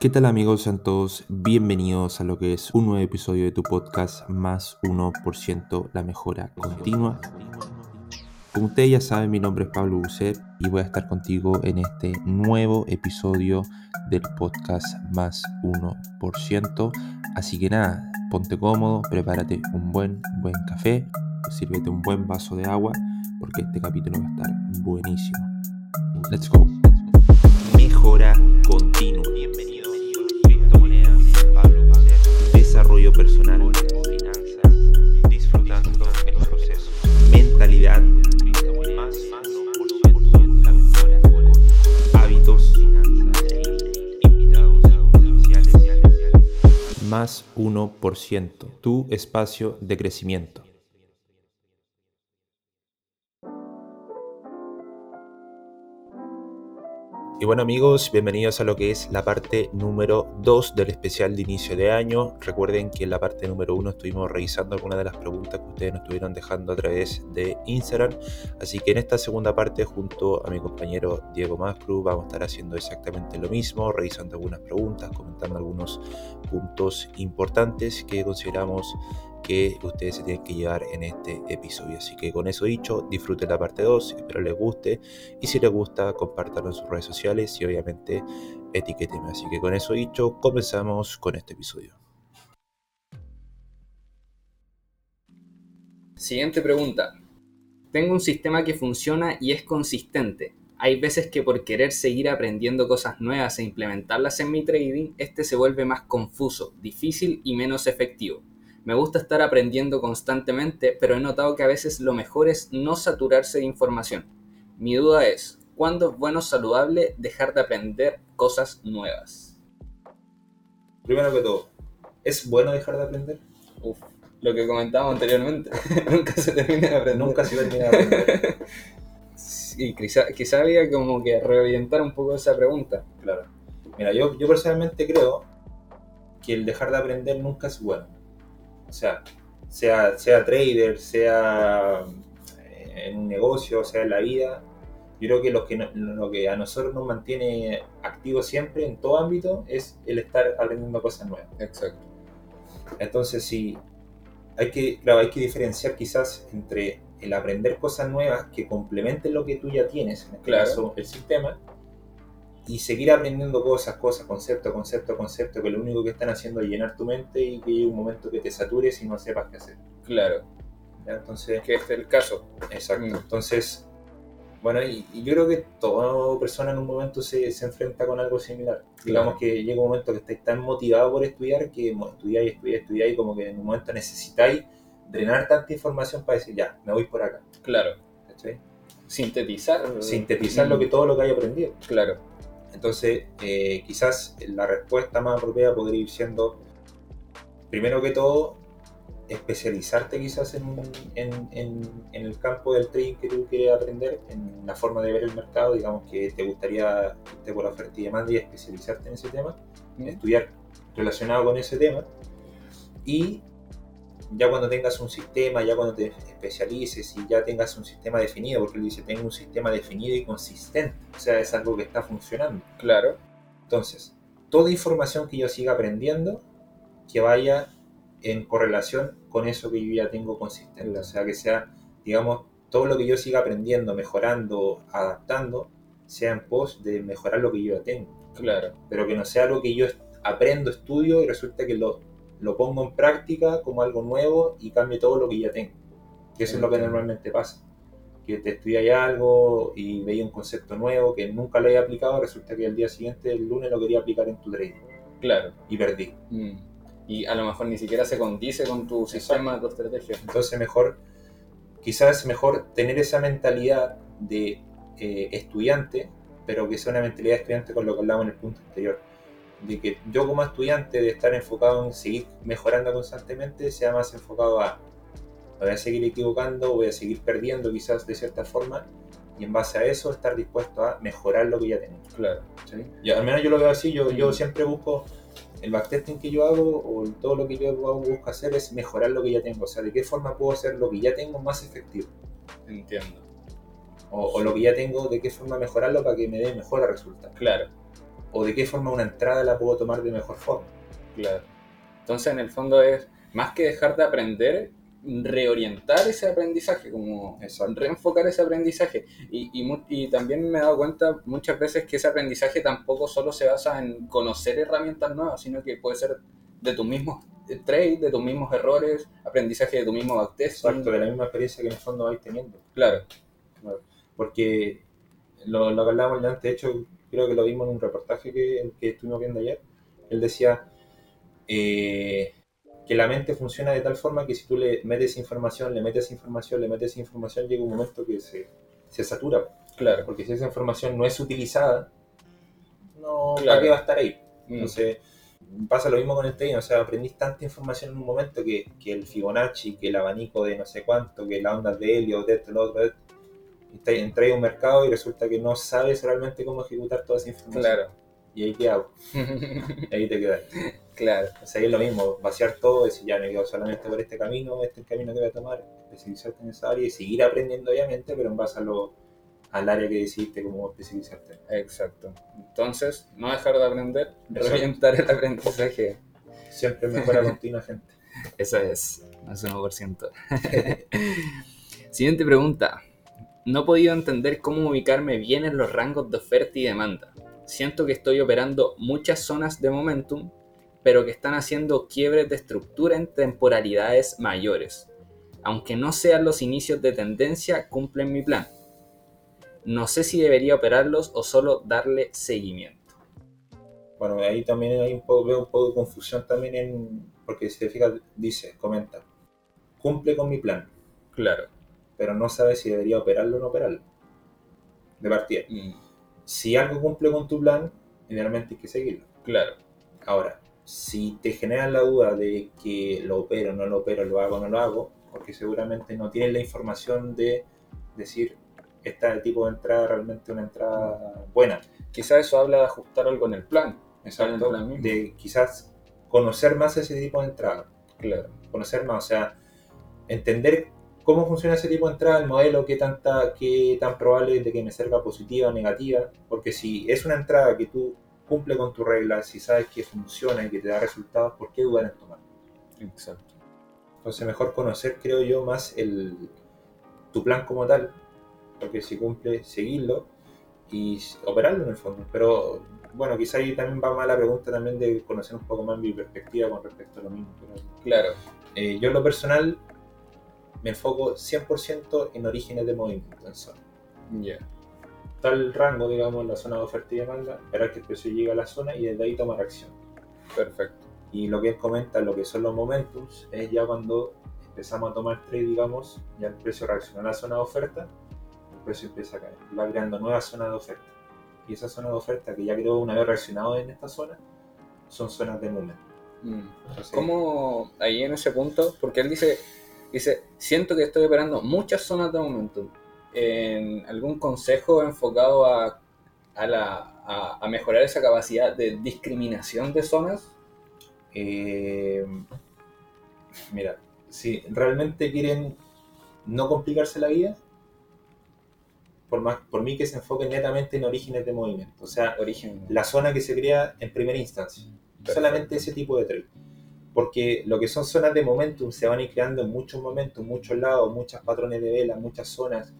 ¿Qué tal amigos? Sean todos bienvenidos a lo que es un nuevo episodio de tu podcast Más 1%, La Mejora Continua. Como ustedes ya saben, mi nombre es Pablo Uceda y voy a estar contigo en este nuevo episodio del podcast Más 1%. Así que nada, ponte cómodo, prepárate un buen café, sírvete un buen vaso de agua porque este capítulo va a estar buenísimo. Let's go. Mejora continua. Desarrollo personal, finanzas, disfrutando el proceso, mentalidad, más hábitos, invitados sociales, más 1%, tu espacio de crecimiento. Y bueno amigos, bienvenidos a lo que es la parte número 2 del especial de inicio de año. Recuerden que en la parte número 1 estuvimos revisando algunas de las preguntas que ustedes nos estuvieron dejando a través de Instagram. Así que en esta segunda parte, junto a mi compañero Diego Mascrus, vamos a estar haciendo exactamente lo mismo, revisando algunas preguntas, comentando algunos puntos importantes que consideramos que ustedes se tienen que llevar en este episodio. Así que con eso dicho, disfruten la parte 2, espero les guste y si les gusta, compártanlo en sus redes sociales y obviamente etiquétenme. Así que con eso dicho, comenzamos con este episodio. Siguiente pregunta. Tengo un sistema que funciona y es consistente. Hay veces que por querer seguir aprendiendo cosas nuevas e implementarlas en mi trading, este se vuelve más confuso, difícil y menos efectivo. Me gusta estar aprendiendo constantemente, pero he notado que a veces lo mejor es no saturarse de información. Mi duda es, ¿cuándo es bueno o saludable dejar de aprender cosas nuevas? Primero que todo, ¿es bueno dejar de aprender? Lo que comentábamos anteriormente, nunca se termina de aprender. Sí, quizá había como que reorientar un poco esa pregunta. Claro. Mira, yo personalmente creo que el dejar de aprender nunca es bueno. O sea, sea trader, sea en un negocio, sea en la vida, yo creo que lo que a nosotros nos mantiene activos siempre, en todo ámbito, es el estar aprendiendo cosas nuevas. Exacto. Entonces, sí, hay que diferenciar quizás entre el aprender cosas nuevas que complementen lo que tú ya tienes, en este caso el sistema, y seguir aprendiendo cosas, conceptos, que lo único que están haciendo es llenar tu mente y que llegue un momento que te satures y no sepas qué hacer. Claro. ¿Ya? Entonces, que este es el caso. Exacto. Entonces, bueno, y yo creo que toda persona en un momento se enfrenta con algo similar. Claro. Digamos que llega un momento que estáis tan motivado por estudiar que estudiáis y como que en un momento necesitáis drenar tanta información para decir, ya, me voy por acá. Claro. ¿Sí? Sintetizar todo lo que hay aprendido. Claro. Entonces, quizás la respuesta más apropiada podría ir siendo, primero que todo, especializarte quizás en el campo del trading que tú quieres aprender, en la forma de ver el mercado, digamos que te gustaría irte por la oferta y demanda y especializarte en ese tema, estudiar relacionado con ese tema, y ya cuando tengas un sistema, ya cuando te especialices y ya tengas un sistema definido, porque él dice, tengo un sistema definido y consistente, o sea, es algo que está funcionando. Claro. Entonces, toda información que yo siga aprendiendo, que vaya en correlación con eso que yo ya tengo consistente, o sea, que sea, digamos, todo lo que yo siga aprendiendo, mejorando, adaptando, sea en pos de mejorar lo que yo ya tengo. Claro. Pero que no sea algo que yo aprendo, estudio y resulta que lo pongo en práctica como algo nuevo y cambio todo lo que ya tengo. Que eso es lo que normalmente pasa. Que te estudias algo y veis un concepto nuevo que nunca lo había aplicado, resulta que el día siguiente, el lunes, lo quería aplicar en tu trading. Claro. Y perdí. Y a lo mejor ni siquiera se condice con tu sistema, tu estrategia. Entonces quizás es mejor tener esa mentalidad de estudiante, pero que sea una mentalidad de estudiante con lo que hablamos en el punto anterior. De que yo como estudiante de estar enfocado en seguir mejorando constantemente sea más enfocado a me voy a seguir equivocando, voy a seguir perdiendo quizás de cierta forma y en base a eso estar dispuesto a mejorar lo que ya tengo. Claro. ¿Sí? Y al menos yo lo veo así, yo siempre busco el backtesting que yo hago o todo lo que yo hago, busco hacer es mejorar lo que ya tengo, o sea, de qué forma puedo hacer lo que ya tengo más efectivo. Entiendo. O lo que ya tengo, de qué forma mejorarlo para que me dé mejor resultado. Claro. o de qué forma una entrada la puedo tomar de mejor forma. Claro. Entonces, en el fondo es, más que dejar de aprender, reorientar ese aprendizaje, como reenfocar ese aprendizaje. Y también me he dado cuenta muchas veces que ese aprendizaje tampoco solo se basa en conocer herramientas nuevas, sino que puede ser de tus mismos trades, de tus mismos errores, aprendizaje de tu mismo backtesting. Exacto, de la misma experiencia que en el fondo vais teniendo. Claro. Porque lo que hablábamos antes, de hecho, creo que lo vimos en un reportaje que estuvimos viendo ayer. Él decía que la mente funciona de tal forma que si tú le metes información, llega un momento que se satura. Claro. Porque si esa información no es utilizada, no, claro, ¿para qué va a estar ahí? Entonces, pasa lo mismo con el trading, o sea, aprendís tanta información en un momento que el Fibonacci, que el abanico de no sé cuánto, que la onda de Helios, de esto, lo otro, de esto. Entré a un mercado y resulta que no sabes realmente cómo ejecutar toda esa información. Claro. ¿Y ahí qué hago? Ahí te quedas. Claro. O sea, es lo mismo, vaciar todo, decir ya me quedo solamente por este camino, este es el camino que voy a tomar, especializarte en esa área y seguir aprendiendo obviamente, pero en base al área que decidiste como especializarte. Exacto. Entonces, no dejar de aprender, reventar el aprendizaje. Siempre mejora continua, gente. Eso es, más 1%. Siguiente pregunta. No he podido entender cómo ubicarme bien en los rangos de oferta y demanda. Siento que estoy operando muchas zonas de momentum, pero que están haciendo quiebres de estructura en temporalidades mayores. Aunque no sean los inicios de tendencia, cumplen mi plan. No sé si debería operarlos o solo darle seguimiento. Bueno, ahí también hay veo un poco de confusión también, porque si te fijas, comenta, cumple con mi plan. Claro. Pero no sabes si debería operarlo o no operarlo, de partida. Si algo cumple con tu plan, generalmente hay que seguirlo. Claro. Ahora, si te generas la duda de que lo opero, no lo opero, lo hago, no lo hago, porque seguramente no tienes la información de decir, ¿este tipo de entrada realmente una entrada buena? Quizás eso habla de ajustar algo en el plan. Exacto, de quizás conocer más ese tipo de entrada. Claro. Conocer más, o sea, entender cómo funciona ese tipo de entrada, el modelo, qué tan probable es de que me salga positiva o negativa. Porque si es una entrada que tú cumple con tu regla, si sabes que funciona y que te da resultados, ¿por qué dudar en tomarlo? Exacto. Entonces mejor conocer, creo yo, más tu plan como tal. Porque si cumple, seguirlo y operarlo en el fondo. Pero bueno, quizá ahí también va más la pregunta también de conocer un poco más mi perspectiva con respecto a lo mismo. Pero, claro. Yo en lo personal me enfoco 100% en orígenes de movimiento en zona. Yeah. Tal rango, digamos, la zona de oferta y demanda, esperar que el precio llegue a la zona y desde ahí tomar acción. Perfecto. Y lo que él comenta, lo que son los momentums, es ya cuando empezamos a tomar trade, digamos, ya el precio reacciona a la zona de oferta, el precio empieza a caer, va creando nuevas zonas de oferta. Y esas zonas de oferta que ya creo una vez reaccionado en esta zona, son zonas de momento. ¿Cómo ahí en ese punto? Porque él dice, siento que estoy operando muchas zonas de momentum. ¿Algún consejo enfocado a mejorar esa capacidad de discriminación de zonas? Mira, si realmente quieren no complicarse la vida, por mí que se enfoquen netamente en orígenes de movimiento. O sea, la zona que se crea en primera instancia. Perfecto. Solamente ese tipo de trade. Porque lo que son zonas de momentum se van a ir creando en muchos momentos, muchos lados, muchos patrones de vela, muchas zonas.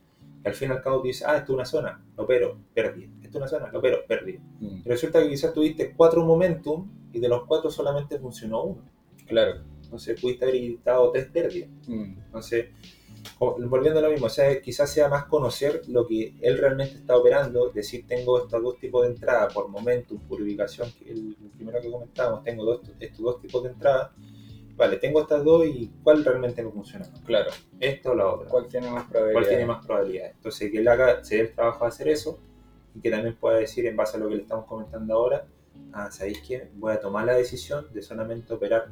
Que al fin y al cabo tú dices, esto es una zona, lo opero, perdí. Esto es una zona, lo opero, perdí. Resulta que quizás tuviste 4 momentum y de los 4 solamente funcionó uno. Claro. Entonces pudiste haber evitado 3 pérdidas. Entonces, volviendo a lo mismo, o sea, quizás sea más conocer lo que él realmente está operando, decir tengo estos 2 tipos de entrada por momentum, por ubicación, que el primero que comentábamos, tengo estos 2 tipos de entrada, vale, tengo estas 2 y ¿cuál realmente no funciona? Claro. Esta o la otra. ¿Cuál tiene más probabilidad? Entonces que él se dé el trabajo de hacer eso y que también pueda decir en base a lo que le estamos comentando ahora, ¿sabéis qué? Voy a tomar la decisión de solamente operar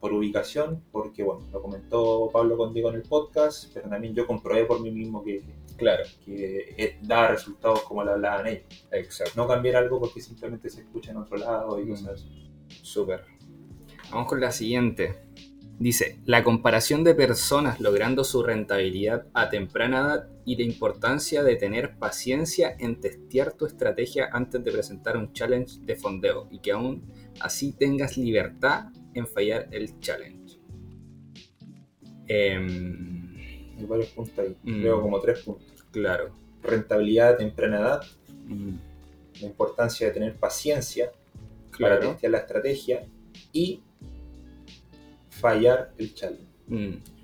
por ubicación, porque bueno, lo comentó Pablo contigo en el podcast, pero también yo comprobé por mí mismo que da resultados como lo hablaban ellos. Exacto. No cambiar algo porque simplemente se escucha en otro lado y cosas así. Súper. Vamos con la siguiente. Dice, la comparación de personas logrando su rentabilidad a temprana edad y la importancia de tener paciencia en testear tu estrategia antes de presentar un challenge de fondeo y que aún así tengas libertad en fallar el challenge. Hay varios puntos ahí, creo como 3 puntos. Claro. Rentabilidad a temprana edad, la importancia de tener paciencia, claro, para testear la estrategia y fallar el challenge,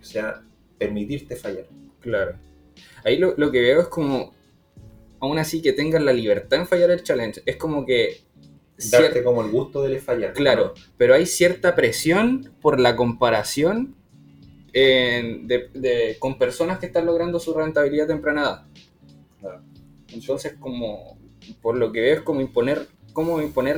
o sea, permitirte fallar. Claro. Ahí lo que veo es como, aún así que tengas la libertad en fallar el challenge, es como que... Darte como el gusto de fallar. Claro, ¿no? Pero hay cierta presión por la comparación con personas que están logrando su rentabilidad temprana. Claro. Entonces, como, por lo que veo es como imponer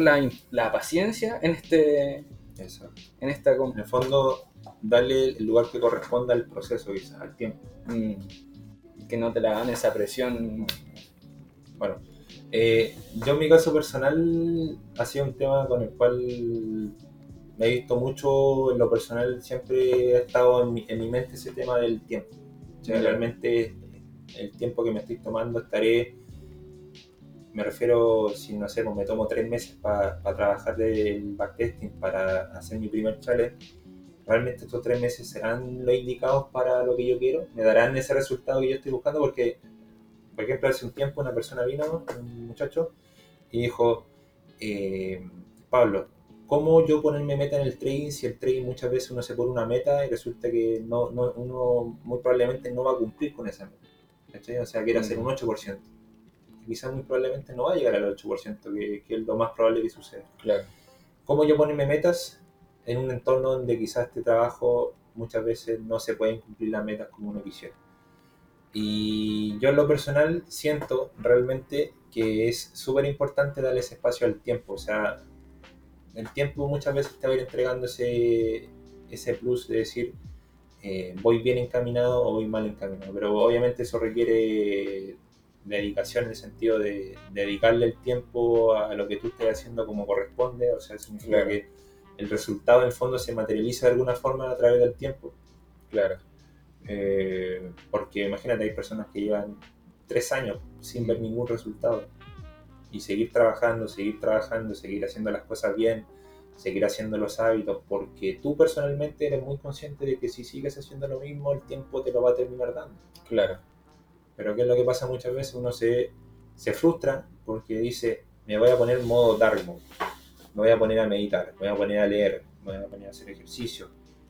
la paciencia en este... Eso. En el fondo, darle el lugar que corresponda al proceso, quizás, al tiempo. Que no te la dan esa presión. Bueno, yo en mi caso personal ha sido un tema con el cual me he visto mucho. En lo personal siempre ha estado en mi mente ese tema del tiempo. O sea, realmente el tiempo que me estoy tomando me refiero, si no sé, me tomo 3 meses para trabajar del backtesting, para hacer mi primer challenge, realmente estos 3 meses serán los indicados para lo que yo quiero, me darán ese resultado que yo estoy buscando, porque, por ejemplo, hace un tiempo una persona vino, un muchacho, y dijo, Pablo, ¿cómo yo ponerme meta en el trading si el trading muchas veces uno se pone una meta y resulta que no, uno muy probablemente no va a cumplir con esa meta? ¿Cachai? O sea, quiero hacer un 8%. Quizás muy probablemente no va a llegar al 8%, que es lo más probable que suceda. Claro. ¿Cómo yo ponerme metas en un entorno donde quizás este trabajo muchas veces no se pueden cumplir las metas como uno quisiera? Y yo en lo personal siento realmente que es súper importante darle ese espacio al tiempo. O sea, el tiempo muchas veces te va a ir entregando ese plus de decir, voy bien encaminado o voy mal encaminado. Pero obviamente eso requiere... dedicación, en el sentido de dedicarle el tiempo a lo que tú estés haciendo como corresponde, o sea, significa que el resultado en el fondo se materializa de alguna forma a través del tiempo. Claro. Porque imagínate, hay personas que llevan 3 años sin ver ningún resultado y seguir trabajando, seguir haciendo las cosas bien, seguir haciendo los hábitos, porque tú personalmente eres muy consciente de que si sigues haciendo lo mismo, el tiempo te lo va a terminar dando. Claro. Pero ¿qué es lo que pasa muchas veces? Uno se frustra porque dice, me voy a poner modo dark mode, me voy a poner a meditar, me voy a poner a leer, me voy a poner a hacer ejercicio,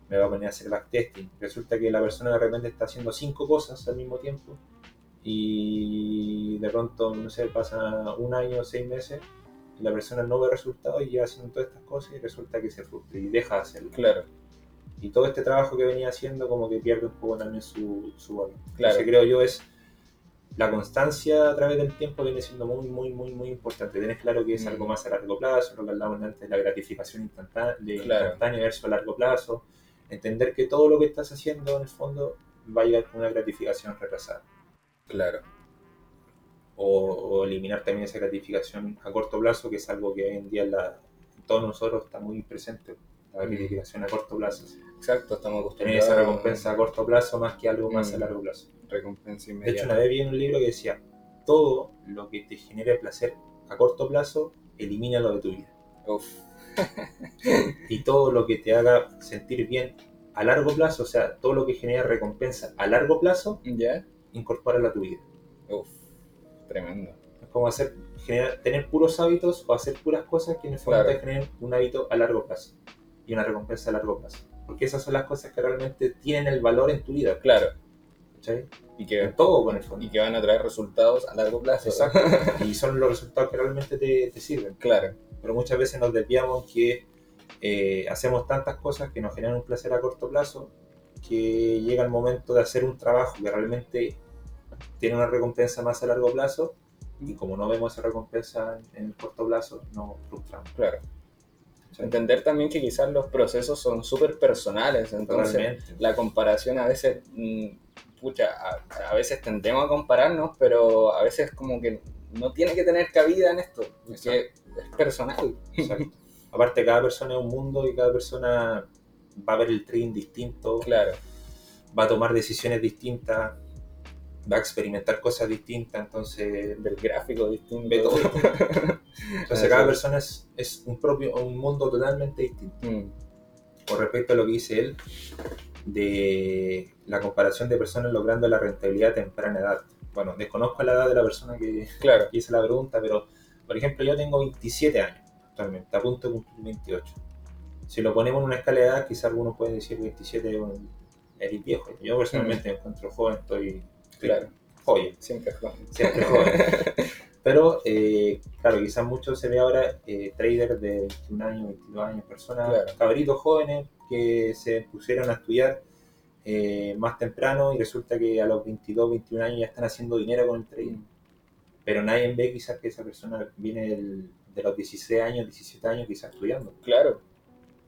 me voy a poner a hacer backtesting. Resulta que la persona de repente está haciendo 5 cosas al mismo tiempo y de pronto, no sé, pasa 1 año, 6 meses y la persona no ve resultados y lleva haciendo todas estas cosas y resulta que se frustra y deja de hacerlo. Claro. Y todo este trabajo que venía haciendo como que pierde un poco también su valor. Claro. Entonces, creo yo la constancia a través del tiempo viene siendo muy, muy, muy, muy importante. Tenés claro que es algo más a largo plazo, lo que hablábamos antes, la gratificación instantánea versus a largo plazo. Entender que todo lo que estás haciendo, en el fondo, va a llegar con una gratificación retrasada. Claro. O eliminar también esa gratificación a corto plazo, que es algo que hoy en día en todos nosotros está muy presente. La gratificación a corto plazo. Exacto, estamos acostumbrados. Tener esa recompensa a corto plazo más que algo más a largo plazo. Recompensa inmediata. De hecho, una vez vi en un libro que decía, todo lo que te genere placer a corto plazo, elimínalo de tu vida. Uf. Y todo lo que te haga sentir bien a largo plazo, o sea, todo lo que genera recompensa a largo plazo, incorpóralo a tu vida. Uf, tremendo. Es como tener puros hábitos o hacer puras cosas que en el fondo te generen un hábito a largo plazo y una recompensa a largo plazo. Porque esas son las cosas que realmente tienen el valor en tu vida. Claro. ¿Cachai? Y que todo con el fondo. Y que van a traer resultados a largo plazo. Exacto. Y son los resultados que realmente te sirven. Claro. Pero muchas veces nos desviamos que hacemos tantas cosas que nos generan un placer a corto plazo que llega el momento de hacer un trabajo que realmente tiene una recompensa más a largo plazo y como no vemos esa recompensa en el corto plazo, nos frustramos. Claro. Entender también que quizás los procesos son súper personales, entonces la comparación a veces, a veces tendemos a compararnos, pero a veces como que no tiene que tener cabida en esto, que es personal. Exacto. Aparte, cada persona es un mundo y cada persona va a ver el trading distinto, claro, va a tomar decisiones distintas, va a experimentar cosas distintas, entonces ve el gráfico distinto, ve todo. Entonces cada persona es un mundo totalmente distinto. Con respecto a lo que dice él, de la comparación de personas logrando la rentabilidad a temprana edad. Bueno, desconozco la edad de la persona que, claro, que hizo la pregunta, pero por ejemplo yo tengo 27 años actualmente, a punto de cumplir 28. Si lo ponemos en una escala de edad, quizás algunos pueden decir 27 eres viejo. Yo personalmente me encuentro joven, estoy claro, joven. Siempre joven. Pero, claro, quizás mucho se ve ahora traders de 21 años, 22 años, personas, claro, cabritos jóvenes que se pusieron a estudiar más temprano y resulta que a los 22, 21 años ya están haciendo dinero con el trading. Pero nadie ve quizás que esa persona viene de los 16 años, 17 años quizás estudiando. Claro.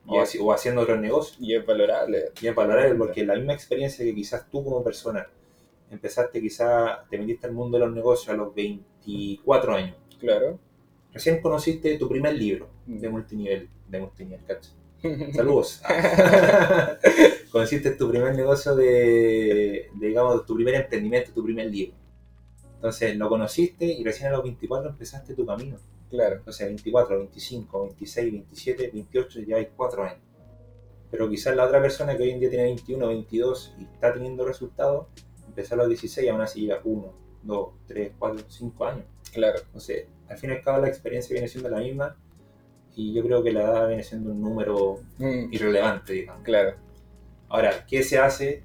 O haciendo otros negocios. Y es valorable. Porque la misma experiencia que quizás tú como persona empezaste, quizás te metiste al mundo de los negocios a los 24 años. Claro. Recién conociste tu primer libro de multinivel. ¿Cachai? Saludos. Conociste tu primer negocio digamos, tu primer emprendimiento, tu primer libro. Entonces lo conociste y recién a los 24 empezaste tu camino. Claro. Entonces 24, 25, 26, 27, 28, ya hay 4 años. Pero quizás la otra persona que hoy en día tiene 21, 22 y está teniendo resultados, empezó a los 16 y aún así llega 1, 2, 3, 4, 5 años. Claro. Entonces, al fin y al cabo la experiencia viene siendo la misma y yo creo que la edad viene siendo un número irrelevante, digamos. Claro. Ahora, ¿qué se hace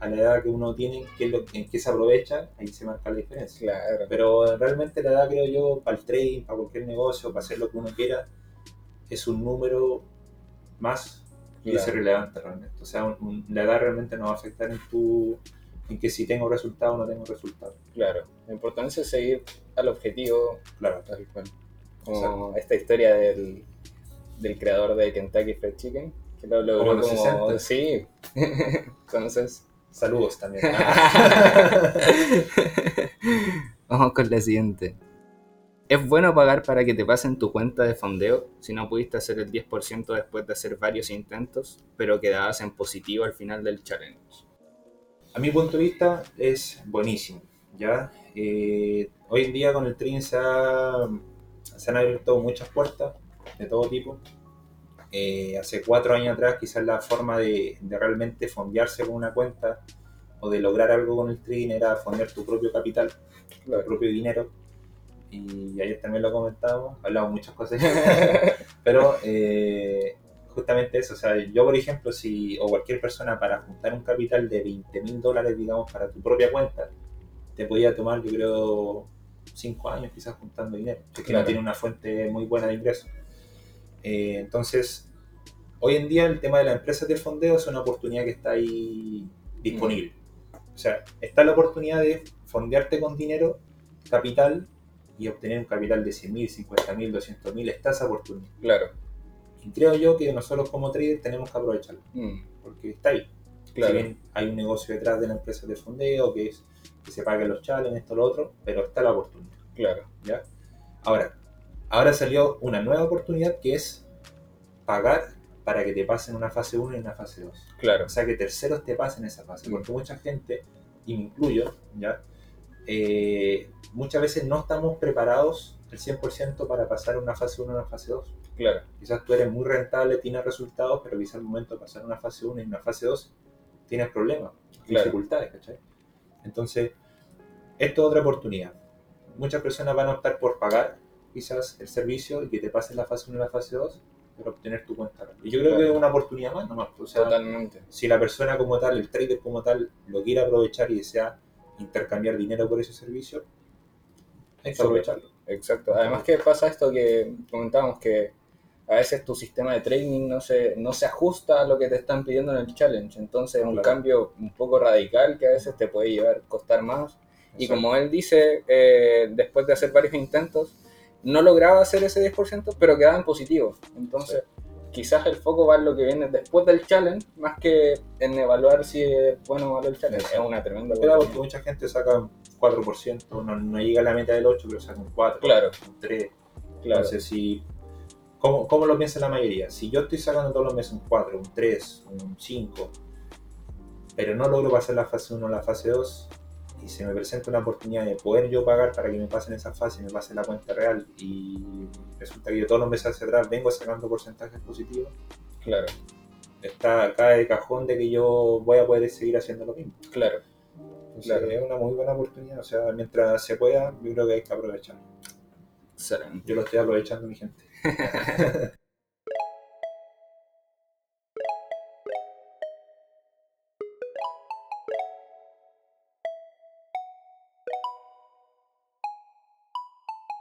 a la edad que uno tiene, en qué se aprovecha? Ahí se marca la diferencia. Claro. Pero realmente la edad, creo yo, para el trading, para cualquier negocio, para hacer lo que uno quiera, es un número más que es irrelevante realmente. O sea, la edad realmente no va a afectar en que si tengo resultado o no tengo resultado. Claro. La importancia es seguir al objetivo. Claro. Tal cual. Como esta historia del creador de Kentucky Fried Chicken, que lo logró como... Sí. Entonces... Saludos también. Vamos con la siguiente. ¿Es bueno pagar para que te pasen tu cuenta de fondeo si no pudiste hacer el 10% después de hacer varios intentos, pero quedabas en positivo al final del challenge? A mi punto de vista es buenísimo, ¿ya? Hoy en día con el trading se han abierto muchas puertas de todo tipo. Hace 4 años atrás quizás la forma de realmente fondearse con una cuenta o de lograr algo con el trading era fondear tu propio capital, tu propio dinero, y ayer también lo comentábamos, hablamos muchas cosas pero justamente eso, o sea, yo por ejemplo o cualquier persona para juntar un capital de $20,000 digamos para tu propia cuenta, te podía tomar yo creo 5 años quizás juntando dinero, porque no tiene una fuente muy buena de ingresos. Entonces, hoy en día el tema de las empresas de fondeo es una oportunidad que está ahí disponible. O sea, está la oportunidad de fondearte con dinero, capital, y obtener un capital de $100,000, $50,000, $200,000. Está esa oportunidad. Claro. Y creo yo que nosotros como traders tenemos que aprovecharlo, porque está ahí. Claro. Si bien hay un negocio detrás de las empresas de fondeo, que se paguen los challenges, esto, lo otro, pero está la oportunidad. Claro. ¿Ya? Ahora salió una nueva oportunidad que es pagar para que te pasen una fase 1 y una fase 2. Claro. O sea, que terceros te pasen esa fase. Porque mucha gente, y me incluyo, ¿ya? Muchas veces no estamos preparados al 100% para pasar una fase 1 y una fase 2. Claro. Quizás tú eres muy rentable, tienes resultados, pero quizás al momento de pasar una fase 1 y una fase 2 tienes problemas, dificultades, ¿cachai? Entonces, esto es otra oportunidad. Muchas personas van a optar por pagar quizás el servicio y que te pases la fase 1 y la fase 2 para obtener tu cuenta. Y yo creo que es una oportunidad más nomás. O sea, totalmente. Si la persona como tal, el trader como tal, lo quiere aprovechar y desea intercambiar dinero por ese servicio, hay que aprovecharlo. Exacto. Además que pasa esto que comentábamos, que a veces tu sistema de trading no se ajusta a lo que te están pidiendo en el challenge. Entonces es un cambio un poco radical que a veces te puede costar más. Exacto. Y como él dice, después de hacer varios intentos, no lograba hacer ese 10%, pero quedaba en positivo. Entonces, quizás el foco va en lo que viene después del challenge, más que en evaluar si es bueno o malo el challenge. Es una tremenda oportunidad. Claro, porque mucha gente saca un 4%, no llega a la meta del 8%, pero saca un 4%, un 3%. Claro. Entonces, si ¿Cómo lo piensa la mayoría? Si yo estoy sacando todos los meses un 4, un 3, un 5, pero no logro pasar la fase 1 o la fase 2, y se me presenta una oportunidad de poder yo pagar para que me pasen esa fase, me pasen la cuenta real, y resulta que yo todos los meses hacia atrás vengo sacando porcentajes positivos, claro, está acá el cajón de que yo voy a poder seguir haciendo lo mismo. Claro. Entonces, claro, es una muy buena oportunidad, o sea, mientras se pueda, yo creo que hay que aprovecharlo. Excelente. Yo lo estoy aprovechando, mi gente.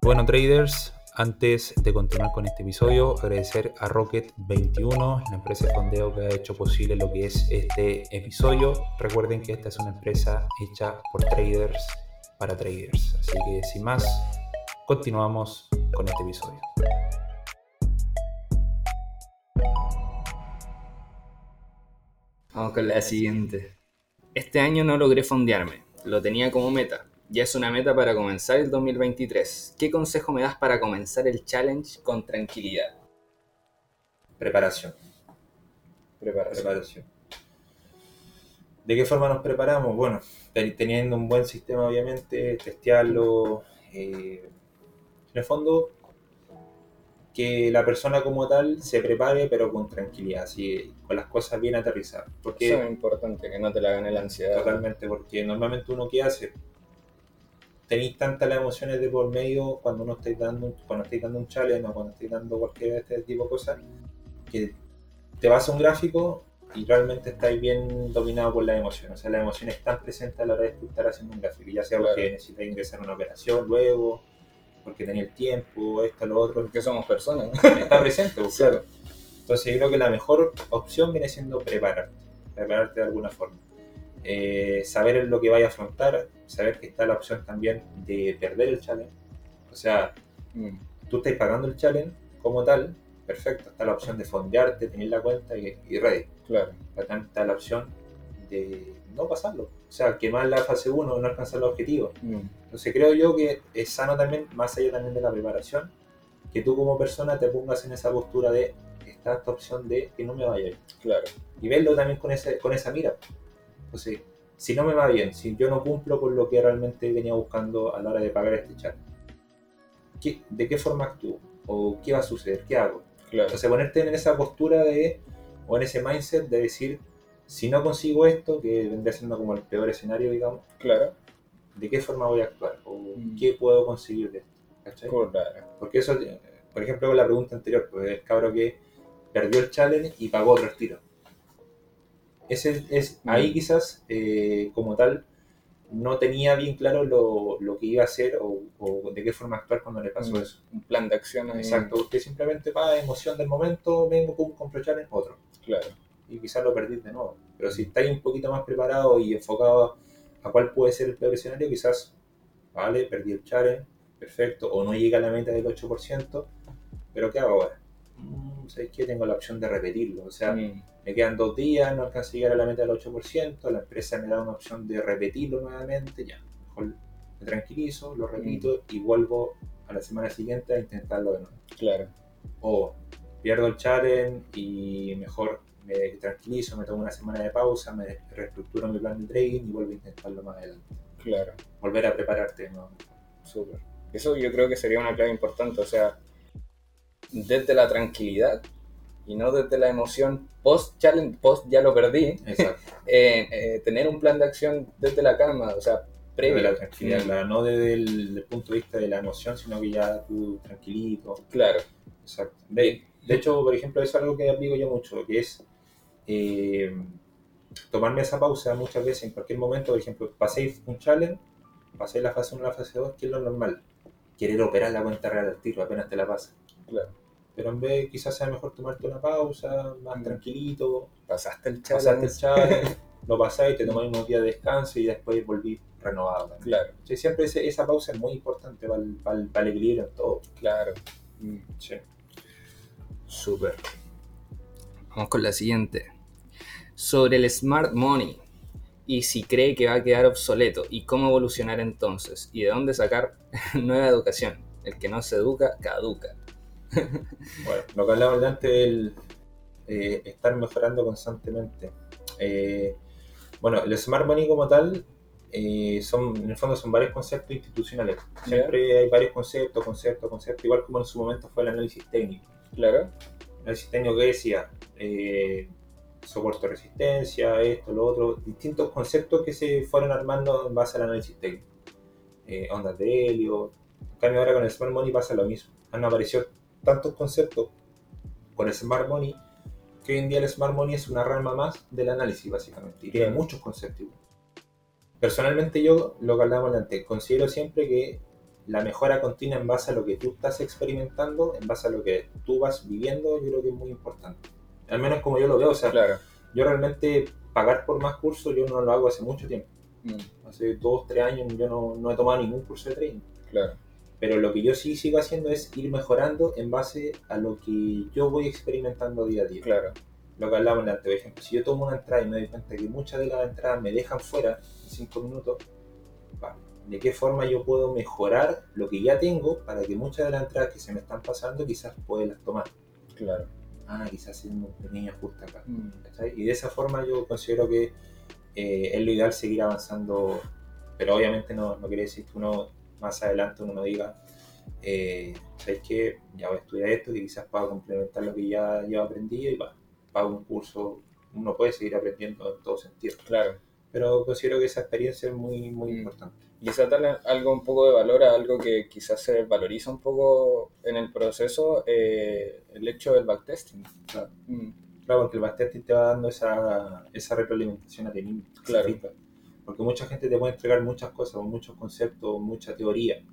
Bueno, traders, antes de continuar con este episodio, agradecer a Rocket 21, la empresa de fondeo que ha hecho posible lo que es este episodio. Recuerden que esta es una empresa hecha por traders para traders. Así que sin más, continuamos con este episodio. Vamos con la siguiente. Este año no logré fondearme, lo tenía como meta. Ya es una meta para comenzar el 2023. ¿Qué consejo me das para comenzar el challenge con tranquilidad? Preparación. ¿De qué forma nos preparamos? Bueno, teniendo un buen sistema, obviamente, testearlo. En el fondo, que la persona como tal se prepare, pero con tranquilidad, así, con las cosas bien aterrizadas. Porque eso es importante, que no te la gane la ansiedad. Totalmente, porque normalmente uno, ¿qué hace? Tenéis tantas las emociones de por medio cuando uno estáis dando, un challenge o cuando estáis dando cualquier de este tipo de cosas, que te vas a un gráfico y realmente estáis bien dominado por las emociones. O sea, las emociones están presentes a la hora de estar haciendo un gráfico, ya sea porque necesitáis ingresar a una operación luego, porque tenéis el tiempo, esto, lo otro. Porque somos personas, ¿no? Está presente, pues, claro. Entonces yo creo que la mejor opción viene siendo prepararte de alguna forma. Saber lo que vaya a afrontar, saber que está la opción también de perder el challenge. O sea, tú estás pagando el challenge como tal, perfecto, está la opción de fondearte, tener la cuenta y ready. Claro. Está la opción de no pasarlo, o sea, quemar la fase 1, no alcanzar los objetivos. Entonces creo yo que es sano también, más allá también de la preparación, que tú como persona te pongas en esa postura de está esta opción de que no me vaya bien. Claro. Y verlo también con esa mira. Entonces, si no me va bien, si yo no cumplo con lo que realmente venía buscando a la hora de pagar este chat, ¿de qué forma actúo? ¿O qué va a suceder? ¿Qué hago? Claro. Entonces, ponerte en esa postura o en ese mindset de decir, si no consigo esto, que vendría siendo como el peor escenario, digamos, claro, ¿de qué forma voy a actuar? ¿O qué puedo conseguir de esto? ¿Cachai? Claro. Porque eso, por ejemplo, con la pregunta anterior, pues el cabro que perdió el challenge y pagó otro tiro. Ahí quizás, como tal, no tenía bien claro lo que iba a hacer o de qué forma actuar cuando le pasó eso. Un plan de acción. Exacto, usted simplemente va a emoción del momento, vengo, pum, compro challenge, otro. Claro. Y quizás lo perdís de nuevo. Pero si estáis un poquito más preparado y enfocado a cuál puede ser el peor escenario, quizás, vale, perdí el challenge, perfecto, o no llega a la meta del 8%, pero ¿qué hago ahora? ¿Sabes qué? Tengo la opción de repetirlo, o sea, me quedan 2 días, no alcanzo a llegar a la meta del 8%, la empresa me da una opción de repetirlo nuevamente, ya, mejor me tranquilizo, lo repito y vuelvo a la semana siguiente a intentarlo de nuevo. Claro. O pierdo el challenge y mejor me tranquilizo, me tomo una semana de pausa, me reestructuro mi plan de trading y vuelvo a intentarlo más adelante. Claro. Volver a prepararte nuevamente. Súper. Eso yo creo que sería una clave importante, o sea, desde la tranquilidad y no desde la emoción post-challenge, post ya lo perdí. Exacto. Tener un plan de acción desde la calma, o sea, previo. La tranquilidad, no desde el punto de vista de la emoción, sino que ya tú tranquilito. Claro. Exacto. De hecho, por ejemplo, eso es algo que aplico yo mucho, que es tomarme esa pausa muchas veces en cualquier momento. Por ejemplo, paséis un challenge, paséis la fase 1 a la fase 2, que es lo normal. Querer operar la cuenta real al tiro, apenas te la pasas. Claro. Pero en vez, quizás sea mejor tomarte una pausa, más tranquilito. Pasaste el challenge, lo pasáis, te tomáis unos días de descanso y después volví renovado, ¿no? Claro. O sea, siempre esa pausa es muy importante para el equilibrio en todo. Claro. Sí. Súper. Vamos con la siguiente. Sobre el smart money. Y si cree que va a quedar obsoleto, y cómo evolucionar entonces, y de dónde sacar nueva educación. El que no se educa, caduca. Bueno, lo que hablábamos antes del estar mejorando constantemente. Bueno, el Smart Money como tal, son, en el fondo son varios conceptos institucionales. Siempre hay varios conceptos, igual como en su momento fue el análisis técnico. Claro. El análisis técnico que decía, soporte de resistencia, esto, lo otro, distintos conceptos que se fueron armando en base al análisis técnico. Ondas de helio. En cambio ahora con el Smart Money pasa lo mismo. Han aparecido tantos conceptos con el Smart Money que hoy en día el Smart Money es una rama más del análisis, básicamente, y tiene muchos conceptos. Personalmente yo, lo que hablábamos antes, considero siempre que la mejora continua en base a lo que tú estás experimentando, en base a lo que tú vas viviendo, yo creo que es muy importante. Al menos como yo lo veo, o sea, claro. Yo realmente pagar por más cursos yo no lo hago hace mucho tiempo. Hace 2-3 años yo no he tomado ningún curso de trading. Claro. Pero lo que yo sí sigo haciendo es ir mejorando en base a lo que yo voy experimentando día a día. Claro. Lo que hablábamos antes, por ejemplo, si yo tomo una entrada y me doy cuenta que muchas de las entradas me dejan fuera en 5 minutos, ¿de qué forma yo puedo mejorar lo que ya tengo para que muchas de las entradas que se me están pasando quizás pueda las tomar? Claro. Quizás haciendo un pequeño ajuste acá. Y de esa forma yo considero que es lo ideal seguir avanzando, pero obviamente no quiere decir que uno más adelante uno diga, ¿sabes qué? Ya voy a estudiar esto, que quizás para complementar lo que ya llevo aprendido y pago un curso, uno puede seguir aprendiendo en todo sentido. Claro. Pero considero que esa experiencia es muy, muy importante. Y esa tal algo un poco de valor, a algo que quizás se valoriza un poco en el proceso, el hecho del backtesting. Claro. Claro, porque el backtesting te va dando esa retroalimentación a ti mismo. Claro. Porque mucha gente te puede entregar muchas cosas, muchos conceptos, mucha teoría,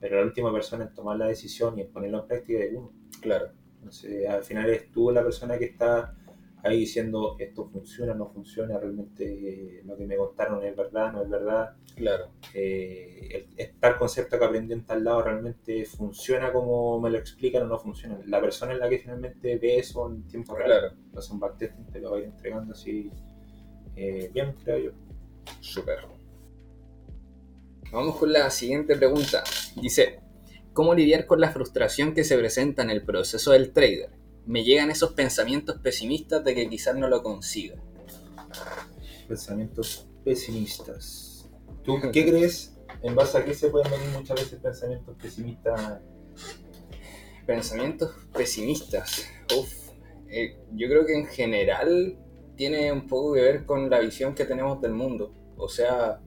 pero la última persona en tomar la decisión y en ponerlo en práctica es uno. Claro. Entonces, al final eres tú la persona que está ahí diciendo esto funciona, no funciona, realmente lo que me contaron es verdad, no es verdad. Claro. Tal concepto que aprendí en tal lado realmente funciona como me lo explican o no funciona. La persona es la que finalmente ve eso en tiempo real. Claro. Entonces un backtesting te lo va a ir entregando así bien, creo yo. Super. Vamos con la siguiente pregunta. Dice, ¿cómo lidiar con la frustración que se presenta en el proceso del trader? Me llegan esos pensamientos pesimistas de que quizás no lo consiga. Pensamientos pesimistas. ¿Tú qué crees? ¿En base a qué se pueden venir muchas veces pensamientos pesimistas? Pensamientos pesimistas. Yo creo que en general tiene un poco que ver con la visión que tenemos del mundo. O sea,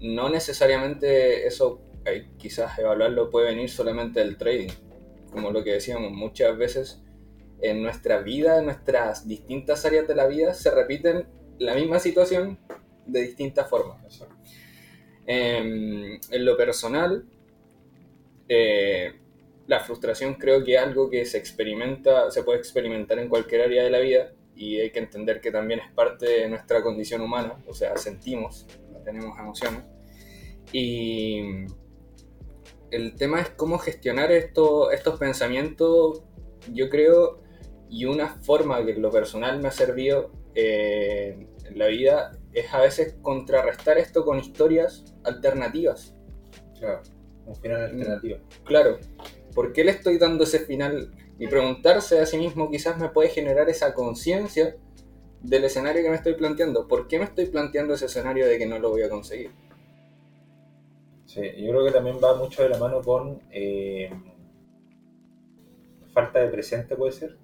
no necesariamente eso, quizás evaluarlo puede venir solamente del trading. Como lo que decíamos, muchas veces en nuestra vida, en nuestras distintas áreas de la vida, se repiten la misma situación de distintas formas. En lo personal, la frustración creo que es algo que se puede experimentar en cualquier área de la vida. Y hay que entender que también es parte de nuestra condición humana, o sea, sentimos, tenemos emociones. Y el tema es cómo gestionar estos pensamientos, yo creo, y una forma que en lo personal me ha servido en la vida es a veces contrarrestar esto con historias alternativas. Claro, un final alternativo. Claro, ¿por qué le estoy dando ese final? Y preguntarse a sí mismo quizás me puede generar esa conciencia del escenario que me estoy planteando. ¿Por qué me estoy planteando ese escenario de que no lo voy a conseguir? Sí, yo creo que también va mucho de la mano con falta de presente, ¿puede ser?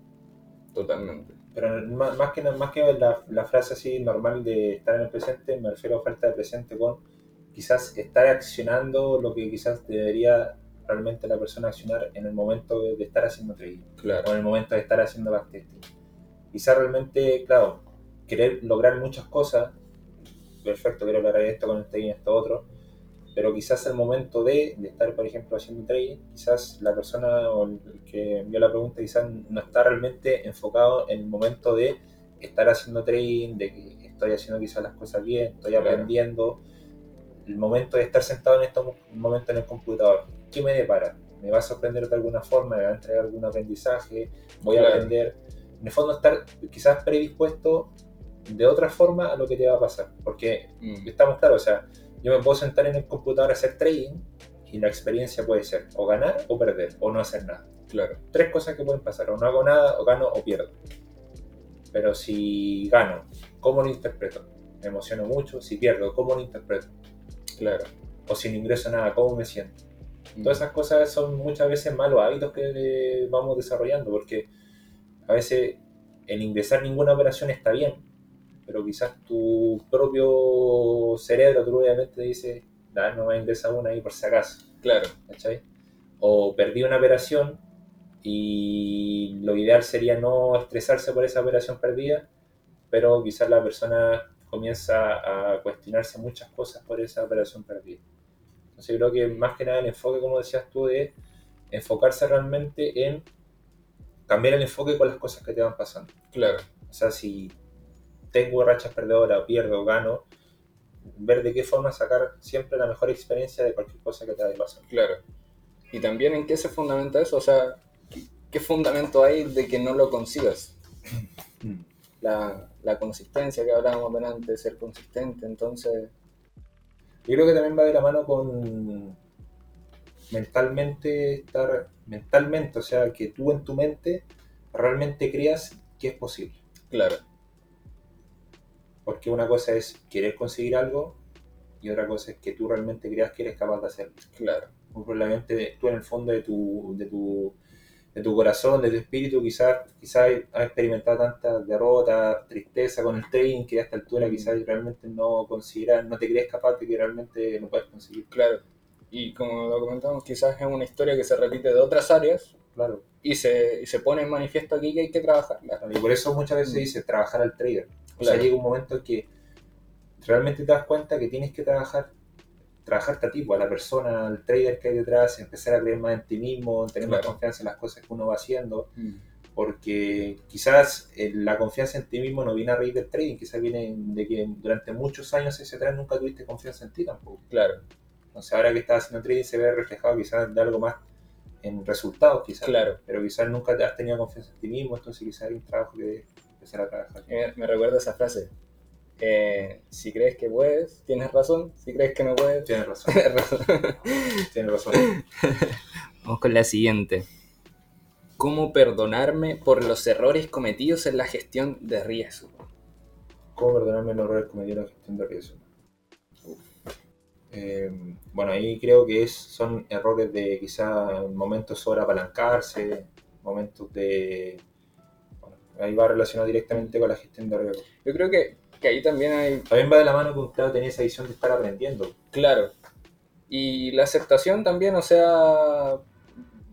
Totalmente. Pero más que la frase así normal de estar en el presente, me refiero a falta de presente con quizás estar accionando lo que quizás debería realmente la persona accionar en el momento de estar haciendo trading. Claro. O en el momento de estar haciendo backtesting. Quizás realmente, claro, querer lograr muchas cosas, perfecto, quiero lograr esto con el trading, esto otro, pero quizás al momento de estar, por ejemplo, haciendo trading, quizás la persona o el que envió la pregunta quizás no está realmente enfocado en el momento de estar haciendo trading, de que estoy haciendo quizás las cosas bien, estoy aprendiendo. El momento de estar sentado en este momento en el computador, ¿qué me depara? ¿Me va a sorprender de alguna forma? ¿Me va a entregar algún aprendizaje? ¿Voy a aprender? En el fondo estar quizás predispuesto de otra forma a lo que te va a pasar. Porque estamos claros, o sea, yo me puedo sentar en el computador a hacer trading y la experiencia puede ser o ganar o perder o no hacer nada. que lo haga. Tres cosas que pueden pasar: o no hago nada, o gano, o pierdo. Pero si gano, ¿cómo lo interpreto? Me emociono mucho. Si pierdo, ¿cómo lo interpreto? Claro. O si no ingreso nada, ¿cómo me siento? Todas esas cosas son muchas veces malos hábitos que vamos desarrollando, porque a veces el ingresar ninguna operación está bien, pero quizás tu propio cerebro, tu propia mente dice, no me ingresa una ahí por si acaso. Claro. ¿Cachai? O perdí una operación y lo ideal sería no estresarse por esa operación perdida, pero quizás la persona comienza a cuestionarse muchas cosas por esa operación perdida. Entonces creo que más que nada el enfoque, como decías tú, de enfocarse realmente en cambiar el enfoque con las cosas que te van pasando. Claro. O sea, si tengo rachas perdedoras, pierdo, gano, ver de qué forma sacar siempre la mejor experiencia de cualquier cosa que te haya pasado. Claro. Y también en qué se fundamenta eso, o sea, qué fundamento hay de que no lo consigas. La consistencia que hablábamos antes, ser consistente, entonces... Yo creo que también va de la mano con mentalmente, o sea, que tú en tu mente realmente creas que es posible. Claro. Porque una cosa es querer conseguir algo y otra cosa es que tú realmente creas que eres capaz de hacerlo. Claro. Muy probablemente tú en el fondo de tu corazón, de tu espíritu, quizás has experimentado tantas derrotas, tristeza con el trading, que a esta altura quizás realmente no te crees capaz de que realmente lo puedes conseguir. Claro, y como lo comentamos, quizás es una historia que se repite de otras áreas, claro, y se pone en manifiesto aquí que hay que trabajar. Claro. Y por eso muchas veces se dice trabajar al trader. O sea, llega un momento en que realmente te das cuenta que tienes que trabajarte a ti, a la persona, al trader que hay detrás, empezar a creer más en ti mismo, tener más confianza en las cosas que uno va haciendo, porque quizás la confianza en ti mismo no viene a raíz del trading, quizás viene de que durante muchos años hacia atrás nunca tuviste confianza en ti tampoco. Claro. Entonces ahora que estás haciendo trading se ve reflejado quizás de algo más en resultados, quizás. Claro. Pero quizás nunca te has tenido confianza en ti mismo, entonces quizás hay un trabajo que debes empezar a trabajar. Me recuerda esa frase. Si crees que puedes, tienes razón. Si crees que no puedes, tienes razón. Vamos con la siguiente. ¿Cómo perdonarme por los errores cometidos en la gestión de riesgo? ¿Cómo perdonarme los errores cometidos en la gestión de riesgo? Bueno, ahí creo que son errores de quizá momentos sobre apalancarse, momentos de... Bueno, ahí va relacionado directamente con la gestión de riesgo. Yo creo que ahí también hay... También va de la mano con, claro, tener esa visión de estar aprendiendo. Claro. Y la aceptación también, o sea,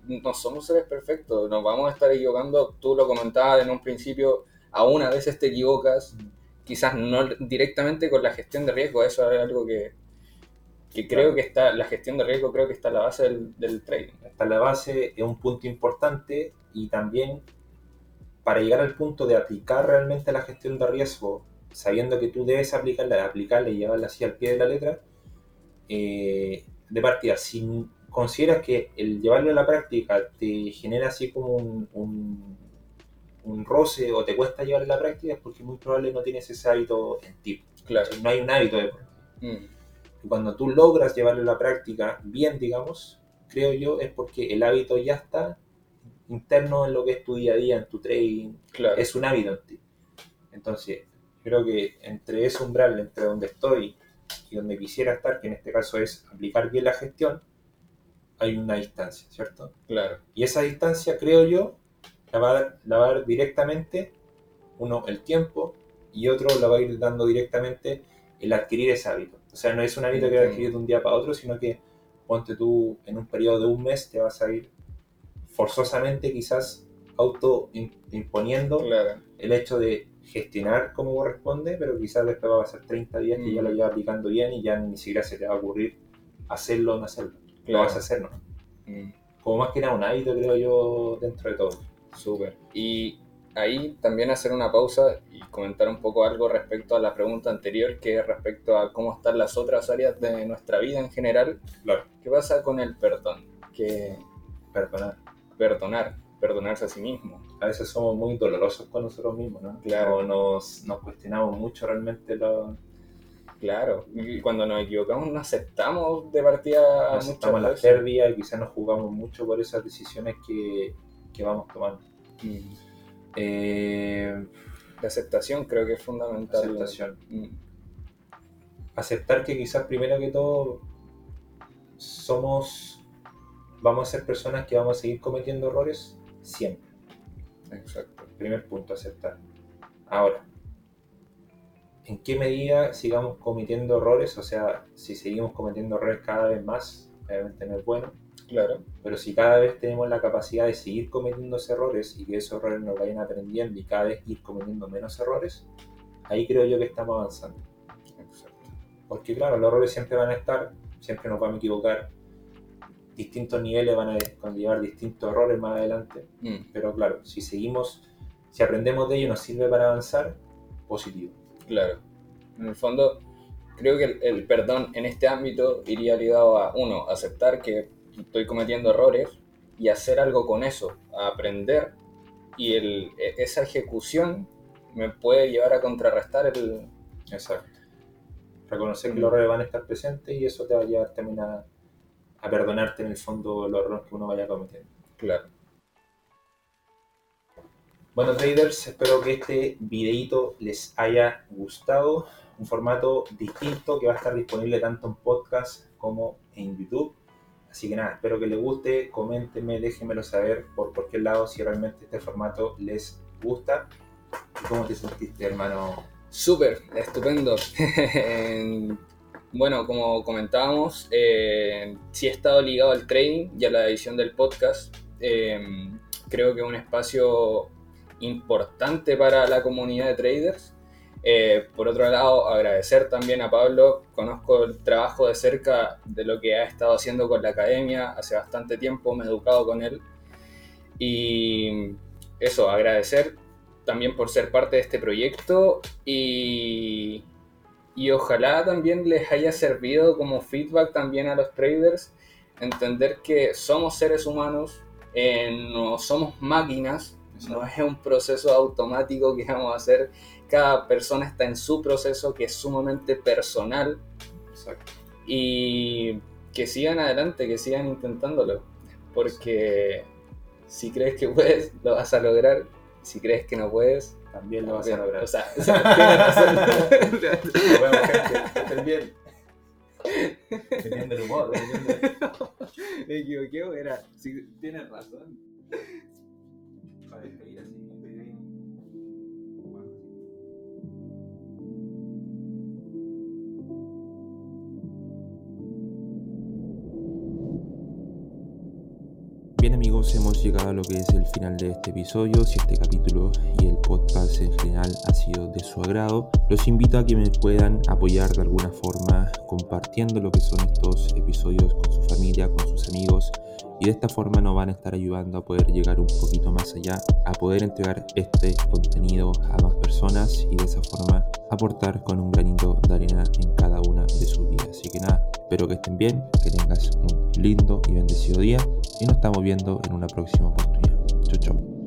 no somos seres perfectos, nos vamos a estar equivocando. Tú lo comentabas en un principio, aún a veces te equivocas, quizás no directamente con la gestión de riesgo, eso es algo que creo que está, la gestión de riesgo creo que está a la base del trading. Está a la base, es un punto importante, y también para llegar al punto de aplicar realmente la gestión de riesgo, sabiendo que tú debes aplicarla y llevarla así al pie de la letra, de partida, si consideras que el llevarlo a la práctica te genera así como un roce o te cuesta llevarlo a la práctica, es porque muy probable no tienes ese hábito en ti. Claro. No hay un hábito de por medio. Y cuando tú logras llevarlo a la práctica bien, digamos, creo yo, es porque el hábito ya está interno en lo que es tu día a día, en tu trading. Claro. Es un hábito en ti. Entonces... Creo que entre ese umbral, entre donde estoy y donde quisiera estar, que en este caso es aplicar bien la gestión, hay una distancia, ¿cierto? Claro. Y esa distancia, creo yo, la va a dar directamente, uno, el tiempo, y otro, la va a ir dando directamente el adquirir ese hábito. O sea, no es un hábito que va a adquirir de un día para otro, sino que, ponte tú, en un periodo de un mes te vas a ir forzosamente quizás autoimponiendo el hecho de gestionar como corresponde, pero quizás después va a ser 30 días que ya lo llevas aplicando bien y ya ni siquiera se te va a ocurrir hacerlo o no hacerlo. Claro. Lo vas a hacer, ¿no? Como más que nada un hábito, creo yo, dentro de todo. Súper. Y ahí también hacer una pausa y comentar un poco algo respecto a la pregunta anterior, que es respecto a cómo están las otras áreas de nuestra vida en general. Claro. ¿Qué pasa con el perdón? Perdonarse a sí mismo. A veces somos muy dolorosos con nosotros mismos, ¿no? Claro. Nos cuestionamos mucho realmente lo... Claro. Y cuando nos equivocamos no aceptamos de partida muchas veces. No aceptamos la pérdida y quizás nos jugamos mucho por esas decisiones que que vamos tomando. La aceptación creo que es fundamental. Aceptación. Aceptar que quizás primero que todo vamos a ser personas que vamos a seguir cometiendo errores siempre. Exacto. Primer punto, aceptar. Ahora, ¿en qué medida sigamos cometiendo errores? O sea, si seguimos cometiendo errores cada vez más, obviamente no es bueno. Claro. Pero si cada vez tenemos la capacidad de seguir cometiendo errores y que esos errores nos vayan aprendiendo y cada vez ir cometiendo menos errores, ahí creo yo que estamos avanzando. Exacto. Porque claro, los errores siempre van a estar, siempre nos vamos a equivocar. Distintos niveles van a conllevar distintos errores más adelante. Pero claro, si aprendemos de ello nos sirve para avanzar, positivo. Claro. En el fondo, creo que el perdón en este ámbito iría ligado a, uno, aceptar que estoy cometiendo errores y hacer algo con eso, a aprender. Y esa ejecución me puede llevar a contrarrestar el... Exacto. Reconocer que los errores van a estar presentes y eso te va a llevar también a perdonarte en el fondo los errores que uno vaya cometiendo. Claro. Bueno, traders, espero que este videito les haya gustado. Un formato distinto que va a estar disponible tanto en podcast como en YouTube. Así que nada, espero que les guste, coméntenme, déjenmelo saber por cualquier lado si realmente este formato les gusta. ¿Y cómo te sentiste, hermano? Súper, estupendo. Bueno, como comentábamos, sí he estado ligado al trading y a la edición del podcast. Creo que es un espacio importante para la comunidad de traders. Por otro lado, agradecer también a Pablo. Conozco el trabajo de cerca de lo que ha estado haciendo con la academia hace bastante tiempo, me he educado con él. Y eso, agradecer también por ser parte de este proyecto y ojalá también les haya servido como feedback también a los traders, entender que somos seres humanos, no somos máquinas, no es un proceso automático que vamos a hacer. Cada persona está en su proceso que es sumamente personal. Exacto. Y que sigan adelante, que sigan intentándolo, porque si crees que puedes, lo vas a lograr. Si crees que no puedes, también lo vas a lograr. O sea tienes razón. Nos vemos, gente. Que estén bien. Teniendo el humor. Me equivoqué, era... Si tienes razón. Para despedir así. Bien amigos, hemos llegado a lo que es el final de este episodio. Si este capítulo y el podcast en general ha sido de su agrado, los invito a que me puedan apoyar de alguna forma compartiendo lo que son estos episodios con su familia, con sus amigos, y de esta forma nos van a estar ayudando a poder llegar un poquito más allá, a poder entregar este contenido a más personas y de esa forma aportar con un granito de arena en cada una de sus vidas. Así que nada, espero que estén bien, que tengas un lindo y bendecido día y nos estamos viendo en una próxima oportunidad. Chau, chau.